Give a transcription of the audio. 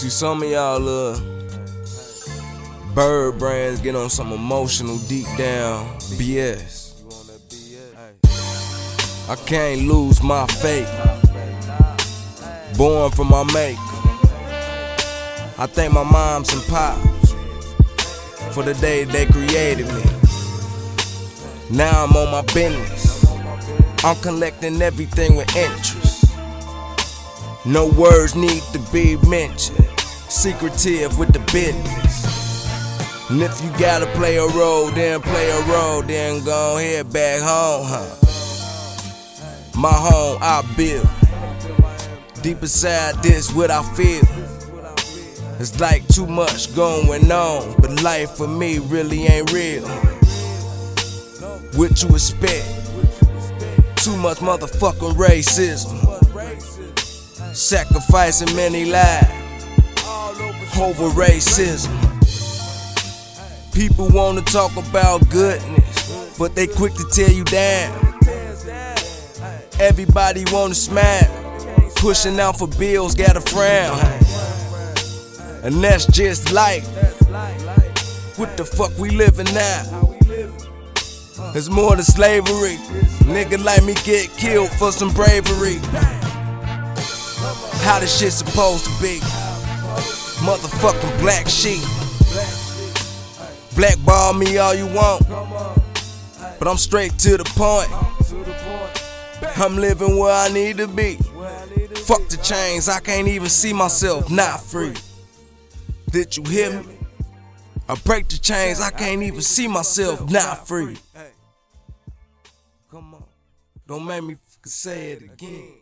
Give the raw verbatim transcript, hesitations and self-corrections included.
See, some of y'all uh bird brands get on some emotional deep down B S. I can't lose my faith, born from my maker. I thank my moms and pops for the day they created me. Now I'm on my business, I'm collecting everything with interest. No words need to be mentioned, secretive with the business. And if you gotta play a role, then play a role, then go ahead back home, huh? My home I build, deep inside this what I feel. It's like too much going on, but life for me really ain't real. What you expect? Too much motherfucking racism, sacrificing many lives over racism. People wanna talk about goodness, but they quick to tear you down. Everybody wanna smile, pushing out for bills, gotta frown. And that's just life. What the fuck we living now? It's more than slavery. Nigga like me get killed for some bravery. How this shit supposed to be? Motherfucking black sheep. Blackball me all you want, but I'm straight to the point. I'm living where I need to be. Fuck the chains, I can't even see myself not free. Did you hear me? I break the chains, I can't even see myself not free. Come on, don't make me say it again.